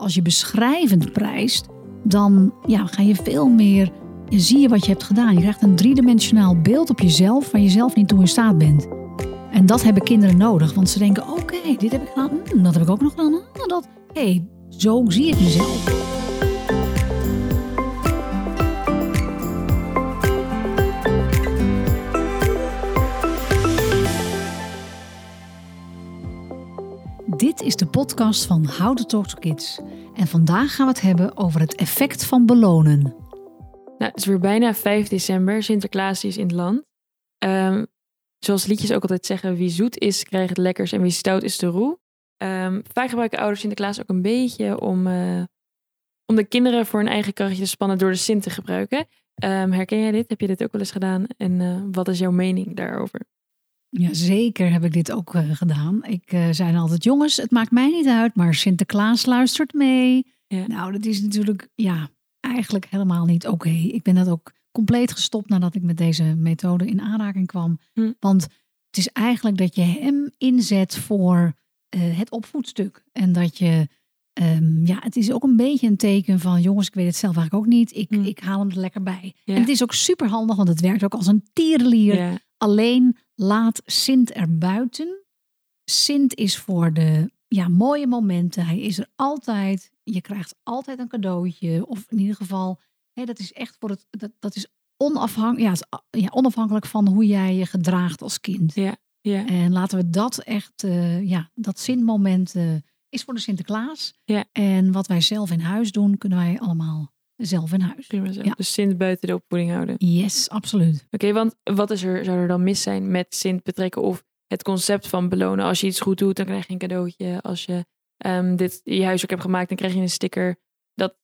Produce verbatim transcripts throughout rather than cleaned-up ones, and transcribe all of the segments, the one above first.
als je beschrijvend prijst, dan ja, ga je veel meer zie je wat je hebt gedaan. Je krijgt een driedimensionaal beeld op jezelf waar je zelf niet toe in staat bent. En dat hebben kinderen nodig, want ze denken, oké, okay, dit heb ik gedaan, hm, dat heb ik ook nog gedaan, hm, dat, hé, hey, zo zie ik mezelf. Dit is de podcast van How to Talk to Kids. En vandaag gaan we het hebben over het effect van belonen. Nou, het is weer bijna vijf december. Sinterklaas is in het land. Um, zoals liedjes ook altijd zeggen, wie zoet is, krijgt het lekkers en wie stout is de roe. Um, vaak gebruiken ouders Sinterklaas ook een beetje om, uh, om de kinderen voor hun eigen karretje te spannen door de Sint te gebruiken. Um, herken jij dit? Heb je dit ook wel eens gedaan? En uh, wat is jouw mening daarover? Ja, zeker heb ik dit ook uh, gedaan. Ik uh, zei altijd, jongens, het maakt mij niet uit, maar Sinterklaas luistert mee. Ja. Nou, dat is natuurlijk ja, eigenlijk helemaal niet oké. Okay. Ik ben dat ook compleet gestopt nadat ik met deze methode in aanraking kwam. Hm. Want het is eigenlijk dat je hem inzet voor uh, het opvoedstuk. En dat je, um, ja, het is ook een beetje een teken van, jongens, ik weet het zelf eigenlijk ook niet. Ik, hm. ik haal hem er lekker bij. Ja. En het is ook super handig, want het werkt ook als een tierenlier. Ja. Alleen laat Sint er buiten. Sint is voor de ja, mooie momenten. Hij is er altijd. Je krijgt altijd een cadeautje. Of in ieder geval, hè, dat is echt voor het. Dat, dat is onafhan- ja, ja, onafhankelijk van hoe jij je gedraagt als kind. Ja, ja. En laten we dat echt. Uh, ja, dat Sint-moment uh, is voor de Sinterklaas. Ja. En wat wij zelf in huis doen, kunnen wij allemaal. Zelf in huis. Ja. Dus Sint buiten de opvoeding houden. Yes, absoluut. Oké, okay, want wat is er, zou er dan mis zijn met Sint betrekken of het concept van belonen? Als je iets goed doet, dan krijg je een cadeautje. Als je um, dit je huiswerk hebt gemaakt, dan krijg je een sticker. Dat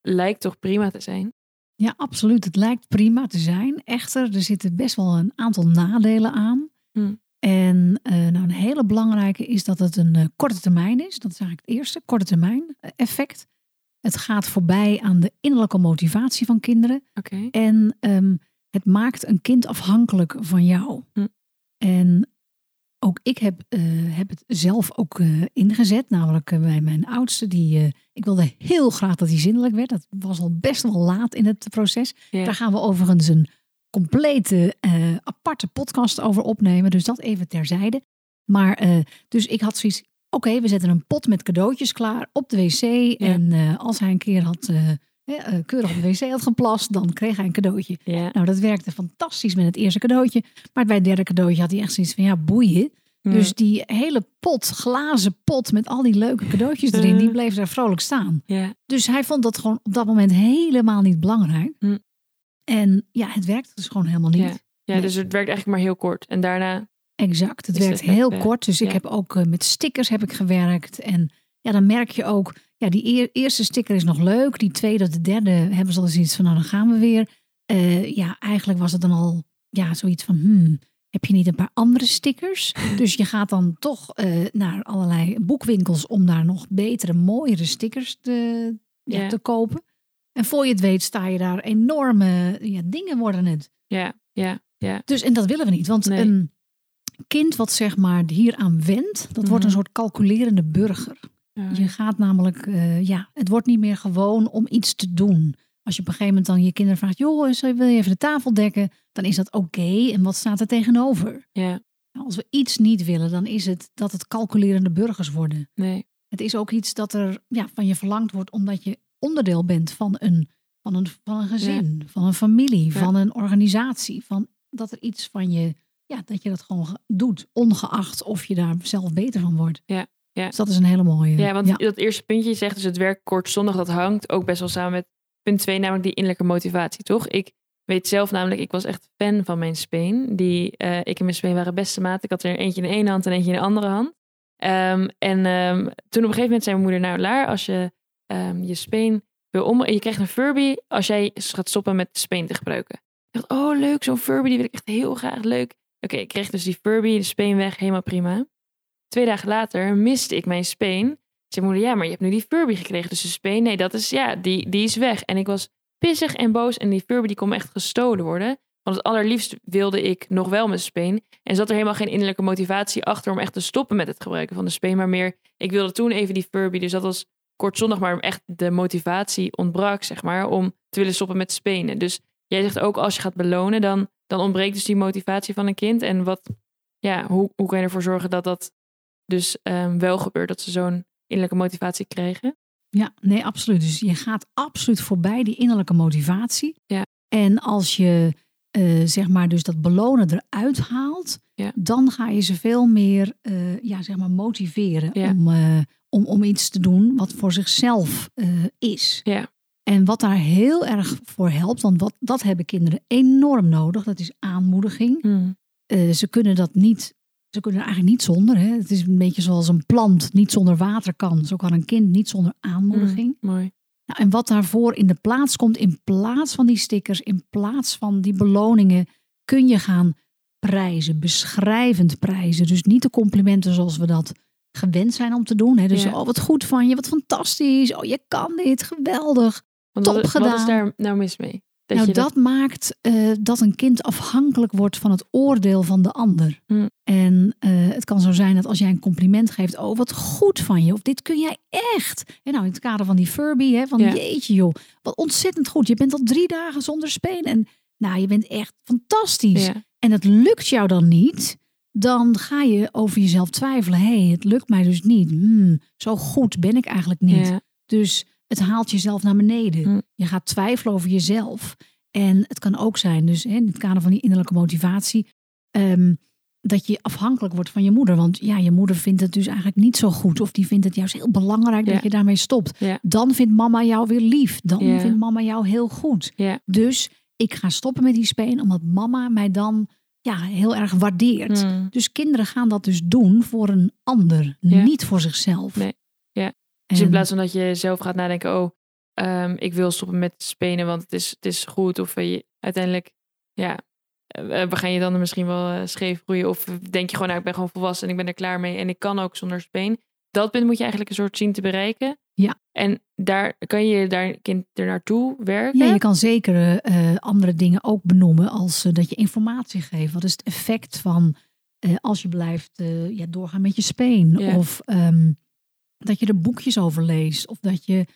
lijkt toch prima te zijn? Ja, absoluut. Het lijkt prima te zijn. Echter, er zitten best wel een aantal nadelen aan. Hmm. En uh, nou, een hele belangrijke is dat het een uh, korte termijn is. Dat is eigenlijk het eerste, korte termijn uh, effect. Het gaat voorbij aan de innerlijke motivatie van kinderen. Okay. En um, het maakt een kind afhankelijk van jou. Hm. En ook ik heb, uh, heb het zelf ook uh, ingezet. Namelijk uh, bij mijn oudste. Die, uh, ik wilde heel graag dat hij zindelijk werd. Dat was al best wel laat in het proces. Yeah. Daar gaan we overigens een complete uh, aparte podcast over opnemen. Dus dat even terzijde. Maar uh, dus ik had zoiets... Oké, okay, we zetten een pot met cadeautjes klaar op de wc. Ja. En uh, als hij een keer had uh, uh, keurig op de wc had geplast, dan kreeg hij een cadeautje. Ja. Nou, dat werkte fantastisch met het eerste cadeautje. Maar bij het derde cadeautje had hij echt zoiets van, ja, boeien. Ja. Dus die hele pot, glazen pot met al die leuke cadeautjes erin, die bleef daar vrolijk staan. Ja. Dus hij vond dat gewoon op dat moment helemaal niet belangrijk. Ja. En ja, het werkte dus gewoon helemaal niet. Ja, ja nee. Dus het werkt eigenlijk maar heel kort. En daarna... Exact, het werkt heel kort. Dus ik heb ook uh, met stickers heb ik gewerkt. En ja, dan merk je ook, ja, die eer, eerste sticker is nog leuk. Die tweede, de derde hebben ze al eens iets van, nou dan gaan we weer. Uh, ja, eigenlijk was het dan al ja, zoiets van, hmm, heb je niet een paar andere stickers? Dus je gaat dan toch uh, naar allerlei boekwinkels om daar nog betere, mooiere stickers te, ja, yeah. te kopen. En voor je het weet sta je daar enorme ja, dingen worden het. Ja, ja, ja. Dus en dat willen we niet, want nee. een... kind wat zeg maar hieraan wendt, dat mm. wordt een soort calculerende burger. Ja. Je gaat namelijk, uh, ja, het wordt niet meer gewoon om iets te doen. Als je op een gegeven moment dan je kinderen vraagt, joh, wil je even de tafel dekken? Dan is dat oké. Okay. En wat staat er tegenover? Ja. Nou, als we iets niet willen, dan is het dat het calculerende burgers worden. Nee. Het is ook iets dat er ja, van je verlangd wordt omdat je onderdeel bent van een, van een, van een gezin, ja. van een familie, ja. van een organisatie. Van dat er iets van je... Ja, dat je dat gewoon doet, ongeacht of je daar zelf beter van wordt. Ja, ja. Dus dat is een hele mooie... Ja, want ja. dat eerste puntje zegt dus het werk kortzondig, dat hangt ook best wel samen met punt twee, namelijk die innerlijke motivatie, toch? Ik weet zelf namelijk, ik was echt fan van mijn speen. Die, uh, ik en mijn speen waren beste maat. Ik had er eentje in de ene hand en eentje in de andere hand. Um, en um, toen op een gegeven moment zei mijn moeder, nou Laar, als je um, je speen wil om... Je krijgt een Furby als jij gaat stoppen met de speen te gebruiken. Ik dacht, oh leuk, zo'n Furby, die wil ik echt heel graag, leuk. Oké, okay, ik kreeg dus die Furby, de speen weg, helemaal prima. Twee dagen later miste ik mijn speen. Zei mijn moeder, ja, maar je hebt nu die Furby gekregen. Dus de speen, nee, dat is, ja, die, die is weg. En ik was pissig en boos. En die Furby, die kon echt gestolen worden. Want het allerliefst wilde ik nog wel mijn speen. En zat er helemaal geen innerlijke motivatie achter om echt te stoppen met het gebruiken van de speen. Maar meer, ik wilde toen even die Furby. Dus dat was kortzondig, maar echt de motivatie ontbrak, zeg maar, om te willen stoppen met spenen. Dus jij zegt ook, als je gaat belonen, dan, dan ontbreekt dus die motivatie van een kind. En wat, ja, hoe, hoe kan je ervoor zorgen dat dat dus um, wel gebeurt, dat ze zo'n innerlijke motivatie krijgen? Ja, nee, absoluut. Dus je gaat absoluut voorbij die innerlijke motivatie. Ja. En als je uh, zeg maar dus dat belonen eruit haalt, ja, dan ga je ze veel meer uh, ja, zeg maar motiveren, ja, om, uh, om, om iets te doen wat voor zichzelf uh, is. Ja. En wat daar heel erg voor helpt, want wat, dat hebben kinderen enorm nodig, dat is aanmoediging. Mm. Uh, ze kunnen dat niet... Ze kunnen er eigenlijk niet zonder. Hè? Het is een beetje zoals een plant niet zonder water kan. Zo kan een kind niet zonder aanmoediging. Mm, mooi. Nou, en wat daarvoor in de plaats komt, in plaats van die stickers, in plaats van die beloningen, kun je gaan prijzen, beschrijvend prijzen. Dus niet de complimenten zoals we dat gewend zijn om te doen. Hè? Dus, ja, oh, wat goed van je, wat fantastisch. Oh, je kan dit, geweldig. Want top wat, gedaan. Wat is daar nou mis mee? Dat nou, dat, dat maakt uh, dat een kind afhankelijk wordt van het oordeel van de ander. Mm. En uh, het kan zo zijn dat als jij een compliment geeft, oh, wat goed van je, of dit kun jij echt. En nou, in het kader van die Furby, hè, van, ja, jeetje joh, wat ontzettend goed. Je bent al drie dagen zonder spelen en nou, je bent echt fantastisch. Ja. En het lukt jou dan niet, dan ga je over jezelf twijfelen. Hé, hey, het lukt mij dus niet. Hmm, zo goed ben ik eigenlijk niet. Ja. Dus het haalt jezelf naar beneden. Mm. Je gaat twijfelen over jezelf. En het kan ook zijn, dus in het kader van die innerlijke motivatie, Um, dat je afhankelijk wordt van je moeder. Want ja, je moeder vindt het dus eigenlijk niet zo goed. Of die vindt het juist heel belangrijk, ja, dat je daarmee stopt. Ja. Dan vindt mama jou weer lief. Dan, ja, vindt mama jou heel goed. Ja. Dus ik ga stoppen met die spelen, omdat mama mij dan, ja, heel erg waardeert. Mm. Dus kinderen gaan dat dus doen voor een ander. Ja. Niet voor zichzelf. Nee. Ja. Dus in plaats van dat je zelf gaat nadenken, oh, um, ik wil stoppen met spenen, want het is, het is goed. Of uh, je, uiteindelijk, ja, uh, we gaan je dan misschien wel uh, scheef groeien. Of denk je gewoon, nou, ik ben gewoon volwassen en ik ben er klaar mee en ik kan ook zonder speen. Dat punt moet je eigenlijk een soort zien te bereiken. Ja. En daar kan je daar kind er naartoe werken. Ja, je kan zeker uh, andere dingen ook benoemen als uh, dat je informatie geeft. Wat is het effect van uh, als je blijft uh, ja, doorgaan met je speen? Ja. Of Um, dat je er boekjes over leest. Of dat je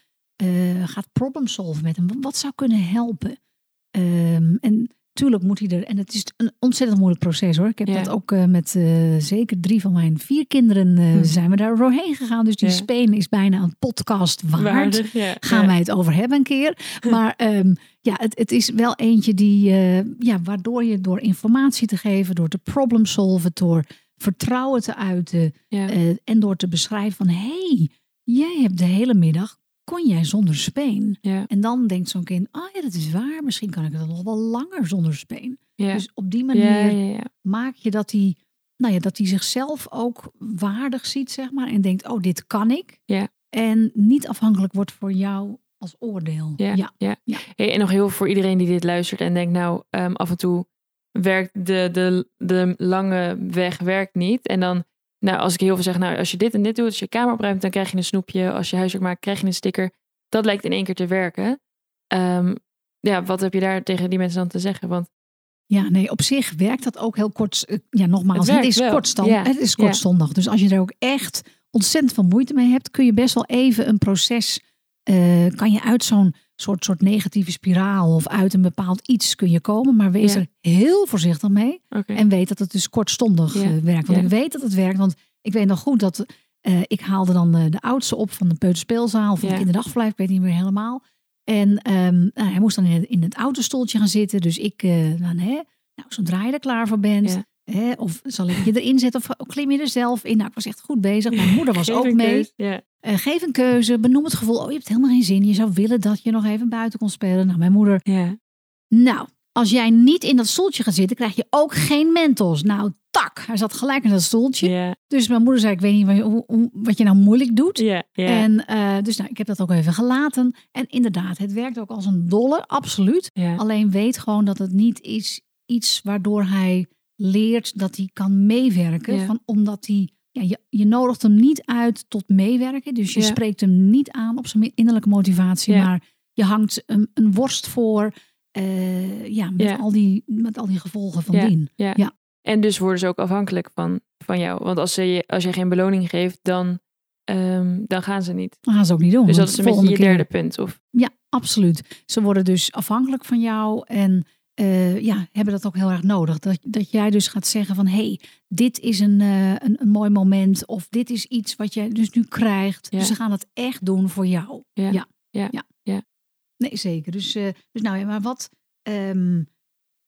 uh, gaat problemsolven met hem. Wat zou kunnen helpen? Um, en tuurlijk moet hij er... En het is een ontzettend moeilijk proces, hoor. Ik heb, ja, dat ook uh, met uh, zeker drie van mijn vier kinderen Uh, hm. zijn we daar doorheen gegaan. Dus die, ja, spelen is bijna een podcast waard. Waardig, ja. Gaan, ja, wij het over hebben een keer. Maar um, ja, het, het is wel eentje die Uh, ja, waardoor je door informatie te geven, door te problemsolven, door vertrouwen te uiten, ja, uh, en door te beschrijven van, hey, jij hebt de hele middag, kon jij zonder speen? Ja. En dan denkt zo'n kind, oh ja, dat is waar, misschien kan ik het nog wel langer zonder speen. Ja. Dus op die manier, ja, ja, ja, maak je dat hij, nou ja, dat hij zichzelf ook waardig ziet, zeg maar, en denkt, oh, dit kan ik. Ja. En niet afhankelijk wordt voor jou als oordeel. Ja, ja, ja, ja. Hey, en nog heel voor iedereen die dit luistert en denkt, nou, um, af en toe werkt de, de, de lange weg werkt niet. En dan, nou, als ik heel veel zeg, nou, als je dit en dit doet, als je kamer opruimt, dan krijg je een snoepje. Als je huiswerk maakt, krijg je een sticker. Dat lijkt in één keer te werken. Um, ja, wat heb je daar tegen die mensen dan te zeggen? Want ja, nee, op zich werkt dat ook heel kort. Ja, nogmaals, het, het is kortstand, ja, het is kortstondig. Ja. Dus als je er ook echt ontzettend veel moeite mee hebt, kun je best wel even een proces, Uh, kan je uit zo'n soort, soort negatieve spiraal of uit een bepaald iets kun je komen. Maar wees, ja, er heel voorzichtig mee. Okay. En weet dat het dus kortstondig, ja, uh, werkt. Want, ja, ik weet dat het werkt. Want ik weet nog goed dat uh, ik haalde dan uh, de oudste op van de peuterspeelzaal of van, ja, de kinderdagverblijf. Ik weet niet meer helemaal. En um, nou, hij moest dan in het, in het autostoeltje gaan zitten. Dus ik, uh, dan, hè, nou, zodra je er klaar voor bent, ja, hè, of zal ik je erin zetten of klim je er zelf in? Nou, ik was echt goed bezig. Mijn moeder was ook mee. Ja. Uh, geef een keuze, benoem het gevoel. Oh, je hebt helemaal geen zin. Je zou willen dat je nog even buiten kon spelen. Nou, mijn moeder. Ja. Nou, als jij niet in dat stoeltje gaat zitten, krijg je ook geen Mentos. Nou, tak. Hij zat gelijk in dat stoeltje. Ja. Dus mijn moeder zei, ik weet niet wat je, wat je nou moeilijk doet. Ja. Ja. En uh, dus nou, ik heb dat ook even gelaten. En inderdaad, het werkt ook als een dolle, absoluut. Ja. Alleen weet gewoon dat het niet is iets waardoor hij leert dat hij kan meewerken. Ja. Van, omdat hij... Ja, je, je nodigt hem niet uit tot meewerken. Dus je, ja, spreekt hem niet aan op zijn innerlijke motivatie. Ja. Maar je hangt een, een worst voor. Uh, ja, met, ja. Al die, met al die gevolgen van, ja, dien. Ja. Ja. En dus worden ze ook afhankelijk van, van jou. Want als, ze je, als je geen beloning geeft, dan Um, dan gaan ze niet. Dan gaan ze ook niet doen. Dus dat is een beetje je derde punt. Of? Ja, absoluut. Ze worden dus afhankelijk van jou en uh, ja, hebben dat ook heel erg nodig. Dat, dat jij dus gaat zeggen van hé, hey, dit is een, uh, een, een mooi moment of dit is iets wat jij dus nu krijgt. Ja. Dus ze gaan het echt doen voor jou. Ja, ja, ja, ja. ja. Nee, zeker. Dus, uh, dus nou ja, maar wat... Um,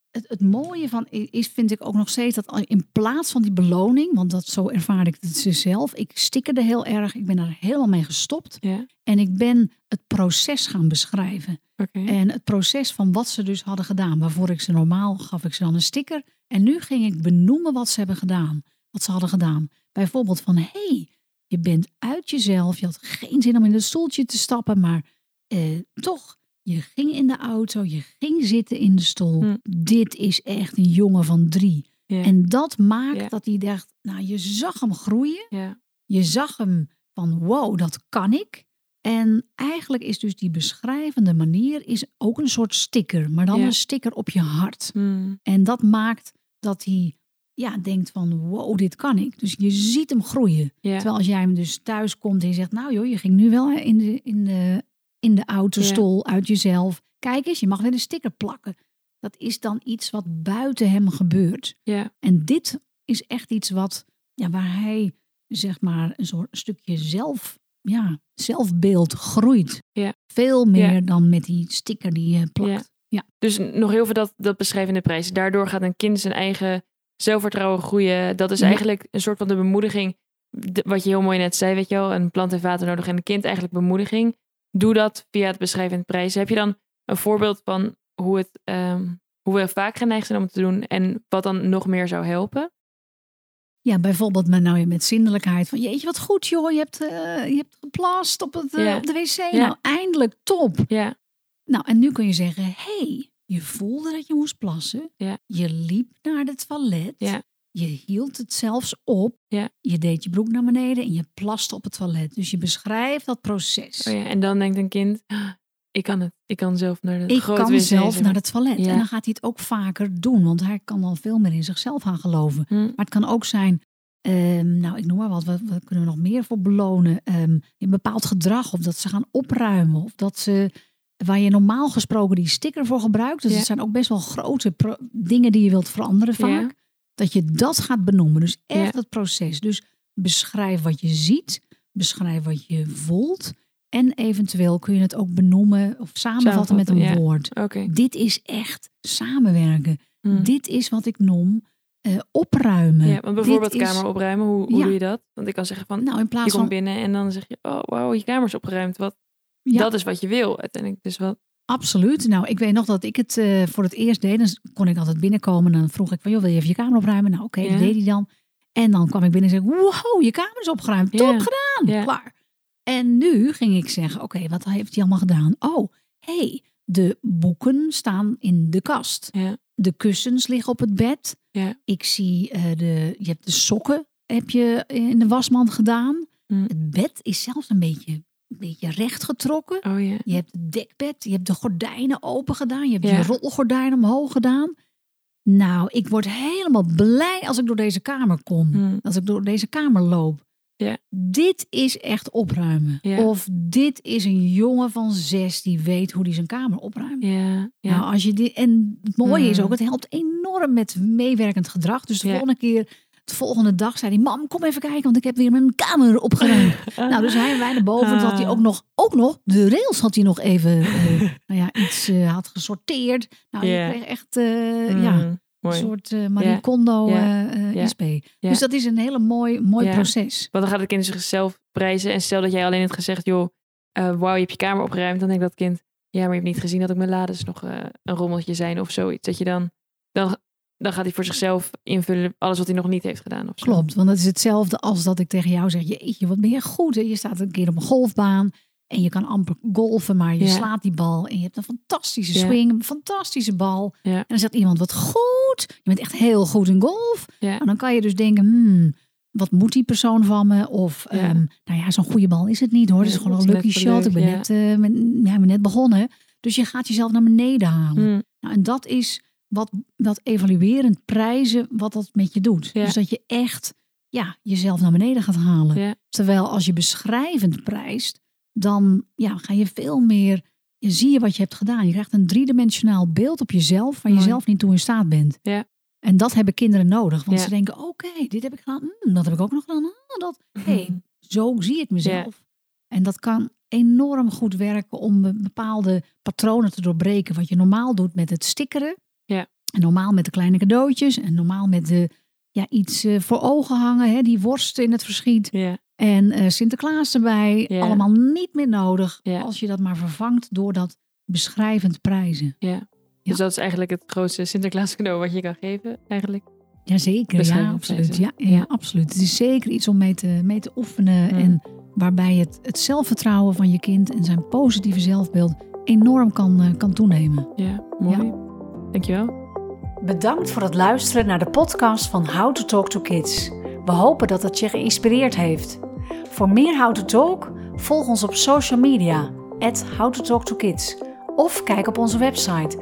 Het, het mooie van is, vind ik ook nog steeds, dat in plaats van die beloning, want dat zo ervaar ik het zelf, ik stikkerde heel erg, ik ben daar helemaal mee gestopt. Ja. En ik ben het proces gaan beschrijven. Okay. En het proces van wat ze dus hadden gedaan. Waarvoor ik ze normaal gaf ik ze dan een sticker. En nu ging ik benoemen wat ze hebben gedaan. Wat ze hadden gedaan. Bijvoorbeeld van, hé, hey, je bent uit jezelf. Je had geen zin om in het stoeltje te stappen, maar eh, toch. Je ging in de auto, je ging zitten in de stoel. Hm. Dit is echt een jongen van drie. Yeah. En dat maakt yeah. dat hij dacht, nou, je zag hem groeien. Yeah. Je zag hem van, wow, dat kan ik. En eigenlijk is dus die beschrijvende manier is ook een soort sticker. Maar dan yeah. een sticker op je hart. Mm. En dat maakt dat hij ja, denkt van, wow, dit kan ik. Dus je ziet hem groeien. Yeah. Terwijl als jij hem dus thuis komt en je zegt, nou joh, je ging nu wel in de... In de In de autostoel, ja. uit jezelf. Kijk eens, je mag weer een sticker plakken. Dat is dan iets wat buiten hem gebeurt. Ja. En dit is echt iets wat, ja, waar hij zeg maar een soort stukje zelf, ja, zelfbeeld groeit. Ja. Veel meer ja. dan met die sticker die je plakt. Ja. Ja. Dus nog heel veel dat, dat beschrijvende prijs. Daardoor gaat een kind zijn eigen zelfvertrouwen groeien. Dat is ja. eigenlijk een soort van de bemoediging. Wat je heel mooi net zei, weet je wel. Een plant heeft water nodig en een kind eigenlijk bemoediging. Doe dat via het beschrijven en het prijzen. Heb je dan een voorbeeld van hoe, het, um, hoe we vaak geneigd zijn om te doen en wat dan nog meer zou helpen? Ja, bijvoorbeeld met, nou, met zindelijkheid. Van, jeetje, wat goed joh, je hebt, uh, je hebt geplast op, het, uh, yeah. op de wc. Yeah. Nou, eindelijk top. Yeah. Nou, en nu kun je zeggen, hé, hey, je voelde dat je moest plassen. Yeah. Je liep naar het toilet. Yeah. Je hield het zelfs op. Ja. Je deed je broek naar beneden en je plaste op het toilet. Dus je beschrijft dat proces. Oh ja, en dan denkt een kind, ik kan het. Ik kan zelf naar het toilet. Ik kan zelf naar het toilet. Ja. En dan gaat hij het ook vaker doen. Want hij kan al veel meer in zichzelf gaan geloven. Hm. Maar het kan ook zijn, um, nou ik noem maar wat, wat, wat kunnen we nog meer voor belonen? Um, een bepaald gedrag of dat ze gaan opruimen. Of dat ze, waar je normaal gesproken die sticker voor gebruikt. Dus ja. het zijn ook best wel grote pro- dingen die je wilt veranderen vaak. Ja. Dat je dat gaat benoemen. Dus echt ja. het proces. Dus beschrijf wat je ziet. Beschrijf wat je voelt. En eventueel kun je het ook benoemen. Of samenvatten met een ja. woord. Okay. Dit is echt samenwerken. Hmm. Dit is wat ik noem uh, opruimen. Ja, want bijvoorbeeld Dit kamer is... opruimen. Hoe, hoe ja. doe je dat? Want ik kan zeggen van, nou, in plaats je komt van... binnen. En dan zeg je, oh wauw, je kamer is opgeruimd. Wat? Ja. Dat is wat je wil. Uiteindelijk dus wat. Absoluut. Nou, ik weet nog dat ik het uh, voor het eerst deed. Dan kon ik altijd binnenkomen. En dan vroeg ik van, joh, wil je even je kamer opruimen? Nou, oké, okay, yeah. dat deed hij dan. En dan kwam ik binnen en zei, wow, je kamer is opgeruimd. Yeah. Top gedaan. Yeah. Klaar. En nu ging ik zeggen, oké, okay, wat heeft hij allemaal gedaan? Oh, hé, hey, de boeken staan in de kast. Yeah. De kussens liggen op het bed. Yeah. Ik zie, uh, de, je hebt de sokken heb je in de wasmand gedaan. Mm. Het bed is zelfs een beetje... Een beetje recht getrokken. Oh, yeah. Je hebt het dekbed. Je hebt de gordijnen open gedaan. Je hebt yeah. die rolgordijn omhoog gedaan. Nou, ik word helemaal blij als ik door deze kamer kom. Mm. Als ik door deze kamer loop. Yeah. Dit is echt opruimen. Yeah. Of dit is een jongen van zes die weet hoe hij zijn kamer opruimt. Yeah. Yeah. Nou, als je dit, en het mooie mm. is ook, het helpt enorm met meewerkend gedrag. Dus de yeah. volgende keer... De volgende dag zei hij, mam, kom even kijken, want ik heb weer mijn kamer opgeruimd. Nou, dus hij en wij naar boven. Toen had hij ook nog, ook nog, de rails had hij nog even, uh, nou ja, iets uh, had gesorteerd. Nou, je yeah. kreeg echt, uh, mm, ja, mooi. Een soort uh, Marie Kondo yeah. uh, yeah. S P. Yeah. Dus dat is een hele mooi, mooi yeah. proces. Want dan gaat het kind zichzelf prijzen. En stel dat jij alleen hebt gezegd, joh, uh, wauw, je hebt je kamer opgeruimd. Dan denkt dat kind, ja, maar je hebt niet gezien dat ook mijn lades nog uh, een rommeltje zijn of zoiets. Dat je dan... dan Dan gaat hij voor zichzelf invullen alles wat hij nog niet heeft gedaan. Of zo. Klopt, want het is hetzelfde als dat ik tegen jou zeg... Jeetje, wat ben je goed. Hè? Je staat een keer op een golfbaan en je kan amper golfen... maar je ja. slaat die bal en je hebt een fantastische ja. swing... een fantastische bal. Ja. En dan zegt iemand, wat goed. Je bent echt heel goed in golf. Ja. En dan kan je dus denken... Hmm, wat moet die persoon van me? Of, ja. Um, nou ja, zo'n goede bal is het niet hoor. Het ja, is gewoon een lucky shot. Ik ben, ja. net, uh, ben, ja, ben net begonnen. Dus je gaat jezelf naar beneden halen. Hmm. Nou, en dat is... Wat dat evaluerend prijzen, wat dat met je doet. Ja. Dus dat je echt ja, jezelf naar beneden gaat halen. Ja. Terwijl als je beschrijvend prijst, dan ja, ga je veel meer, je zie je wat je hebt gedaan. Je krijgt een driedimensionaal beeld op jezelf, waar je zelf niet toe in staat bent. Ja. En dat hebben kinderen nodig. Want ja. ze denken, oké, okay, dit heb ik gedaan. Hm, dat heb ik ook nog gedaan. Hm, dat, hey, zo zie ik mezelf. Ja. En dat kan enorm goed werken om bepaalde patronen te doorbreken. Wat je normaal doet met het stickeren. Ja. En normaal met de kleine cadeautjes. En normaal met de, ja, iets uh, voor ogen hangen. Hè, die worst in het verschiet. Ja. En uh, Sinterklaas erbij. Ja. Allemaal niet meer nodig. Ja. Als je dat maar vervangt door dat beschrijvend prijzen. Ja. Ja. Dus dat is eigenlijk het grootste Sinterklaas cadeau wat je kan geven, eigenlijk. Jazeker, ja, absoluut. Ja, ja, absoluut. Het is zeker iets om mee te, mee te oefenen. Hmm. En waarbij het, het zelfvertrouwen van je kind en zijn positieve zelfbeeld enorm kan, kan toenemen. Ja, mooi. Ja. Dankjewel. Bedankt voor het luisteren naar de podcast van How to Talk to Kids. We hopen dat het je geïnspireerd heeft. Voor meer How to Talk, volg ons op social media, at how to talk to kids. Of kijk op onze website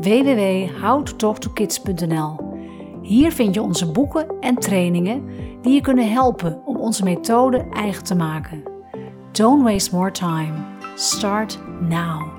w w w punt how to talk to kids punt n l. Hier vind je onze boeken en trainingen die je kunnen helpen om onze methode eigen te maken. Don't waste more time. Start now.